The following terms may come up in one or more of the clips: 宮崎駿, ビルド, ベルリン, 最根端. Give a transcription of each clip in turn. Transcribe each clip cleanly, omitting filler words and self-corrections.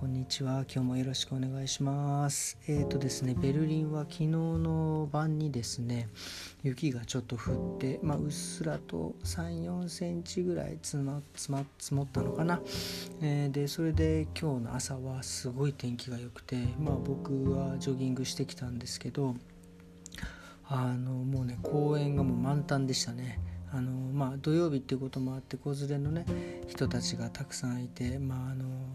こんにちは。今日もよろしくお願いします。ですね、ベルリンは昨日の晩にですね、雪がちょっと降って、うっすらと3、4センチぐらい積もったのかな。で、それで今日の朝はすごい天気が良くて、僕はジョギングしてきたんですけど、もうね、公園がもう満タンでしたね。土曜日っていうこともあって子連れのね人たちがたくさんいて、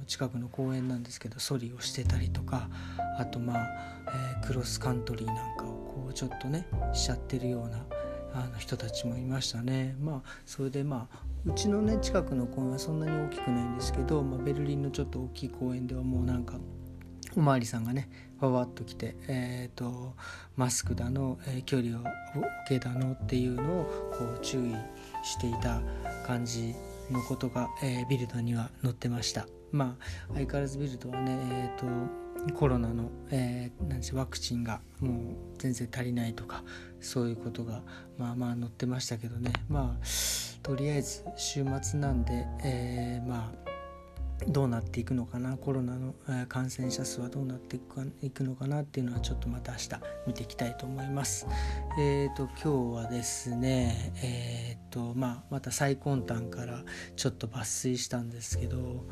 近くの公園なんですけどソリをしてたりとか、あとクロスカントリーなんかをこうちょっとねしちゃってるような人たちもいましたね。それでうちのね近くの公園はそんなに大きくないんですけど、ベルリンのちょっと大きい公園ではもうなんかおまわりさんがねわわっと来て、マスクだの、距離を置けだのっていうのをこう注意していた感じのことが、ビルドには載ってました。相変わらずビルドはね、コロナの、ワクチンがもう全然足りないとかそういうことが載ってましたけどね。とりあえず週末なんで、どうなっていくのかな、コロナの感染者数はどうなっていくのかなっていうのはちょっとまた明日見ていきたいと思います。今日はですね、また最根端からちょっと抜粋したんですけど、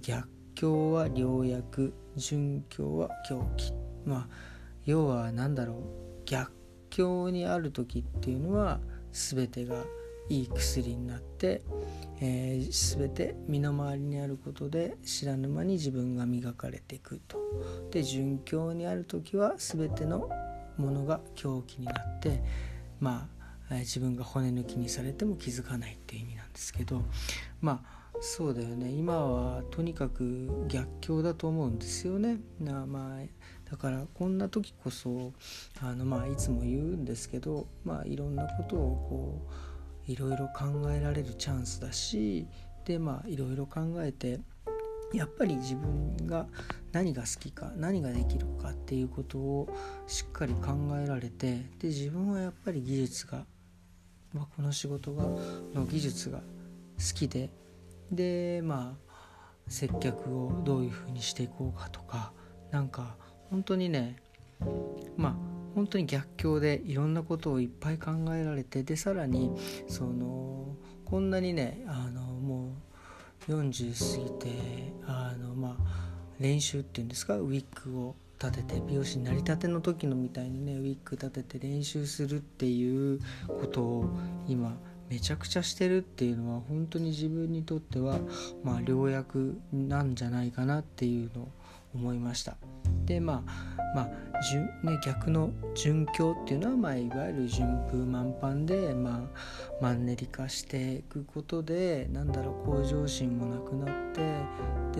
逆境は良薬、順境は狂気。要は逆境にある時っていうのは全てがいい薬になって、全て身の回りにあることで知らぬ間に自分が磨かれていくと。で、順境にある時は全てのものが狂気になって、自分が骨抜きにされても気づかないっていう意味なんですけど、そうだよね。今はとにかく逆境だと思うんですよね。だからこんな時こそいつも言うんですけど、いろんなことをこういろいろ考えられるチャンスだし、でいろいろ考えてやっぱり自分が何が好きか何ができるかっていうことをしっかり考えられて、で自分はやっぱり技術が、この仕事の技術が好きで、接客をどういうふうにしていこうかとか、本当にね本当に逆境でいろんなことをいっぱい考えられて、でさらにこんなにねもう40過ぎて練習っていうんですか、ウィッグを立てて、美容師になりたての時のみたいにねウィッグ立てて練習するっていうことを今めちゃくちゃしてるっていうのは本当に自分にとっては良薬なんじゃないかなっていうのを思いました。で逆の順境っていうのは、いわゆる順風満帆で、マンネリ化していくことで向上心もなくなって、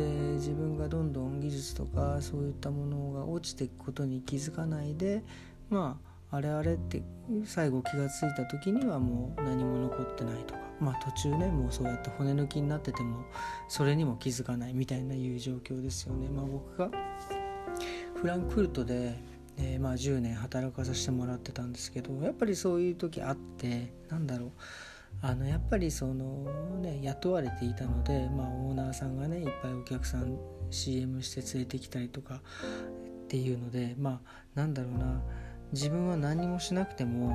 で自分がどんどん技術とかそういったものが落ちていくことに気づかないで、あれって最後気がついた時にはもう何も残ってないとか、途中ねもうそうやって骨抜きになっててもそれにも気づかないみたいないう状況ですよね。僕がフランクフルトで、10年働かさせてもらってたんですけど、やっぱりそういう時あって、やっぱり雇われていたので、オーナーさんがねいっぱいお客さん CM して連れてきたりとかっていうので、自分は何もしなくてもお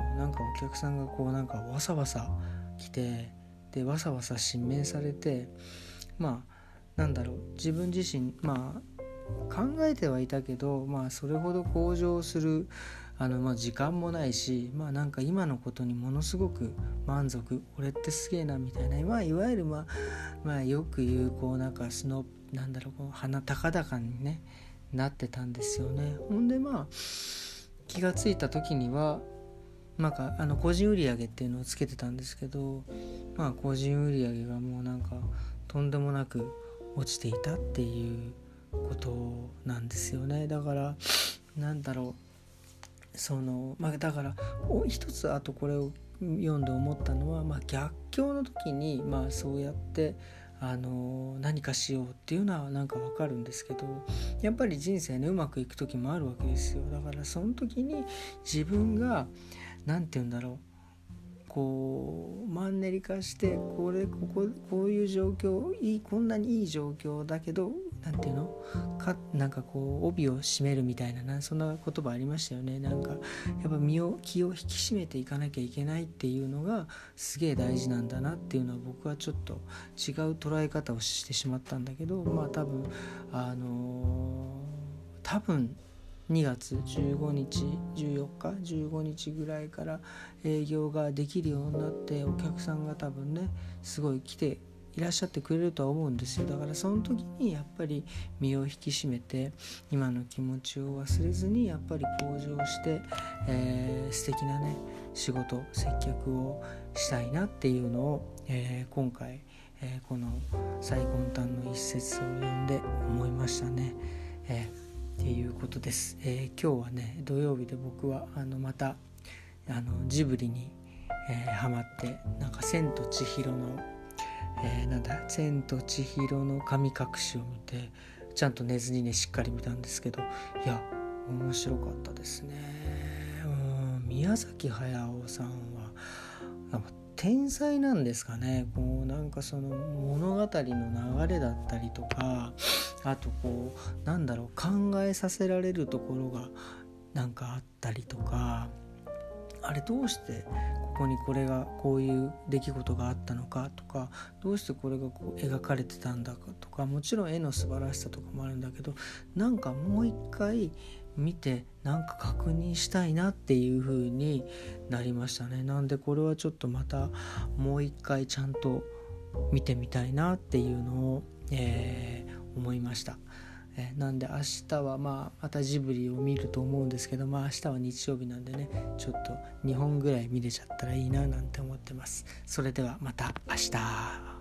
客さんがこうわさわさ来て、でわさわさ指名されて、自分自身考えてはいたけど、それほど向上する時間もないし、今のことにものすごく満足、俺ってすげえなみたいな、いわゆるよく言う鼻高々に、ね、なってたんですよね。ほんで気がついた時には個人売上っていうのをつけてたんですけど、個人売上がもうとんでもなく落ちていたっていうことなんですよね。だからだから一つこれを読んで思ったのは、逆境の時にそうやって何かしようっていうのは分かるんですけど、やっぱり人生ねうまくいく時もあるわけですよ。だからその時に自分がマンネリ化して、こういう状況、こんなにいい状況だけどなんていうのか、なんかこう帯を締めるみたいな、そんな言葉ありましたよね。なんかやっぱ気を引き締めていかなきゃいけないっていうのがすげえ大事なんだなっていうのは、僕はちょっと違う捉え方をしてしまったんだけど、まあ多分2月15日14日15日ぐらいから営業ができるようになって、お客さんが多分ねすごい来ていらっしゃってくれるとは思うんですよ。だからその時にやっぱり身を引き締めて、今の気持ちを忘れずにやっぱり向上して、素敵なね仕事接客をしたいなっていうのを、今回、この最根端の一節を読んで思いましたね、っていうことです、今日はね土曜日で、僕はまたジブリに、ハマって、なんか千と千尋の千と千尋の神隠しを見て、ちゃんと寝ずにねしっかり見たんですけど、いや面白かったですね。宮崎駿さんは天才なんですかね。こうなんかその物語の流れだったりとか、あとこうなんだろう、考えさせられるところがなんかあったりとか、あれどうしてここにこれがこういう出来事があったのかとか、どうしてこれがこう描かれてたんだかとか、もちろん絵の素晴らしさとかもあるんだけど、なんかもう一回見てなんか確認したいなっていう風になりましたね。なんでこれはちょっとまたもう一回ちゃんと見てみたいなっていうのを、思いました。なんで明日はまたジブリを見ると思うんですけど、明日は日曜日なんでね、ちょっと2本ぐらい見れちゃったらいいななんて思ってます。それではまた明日。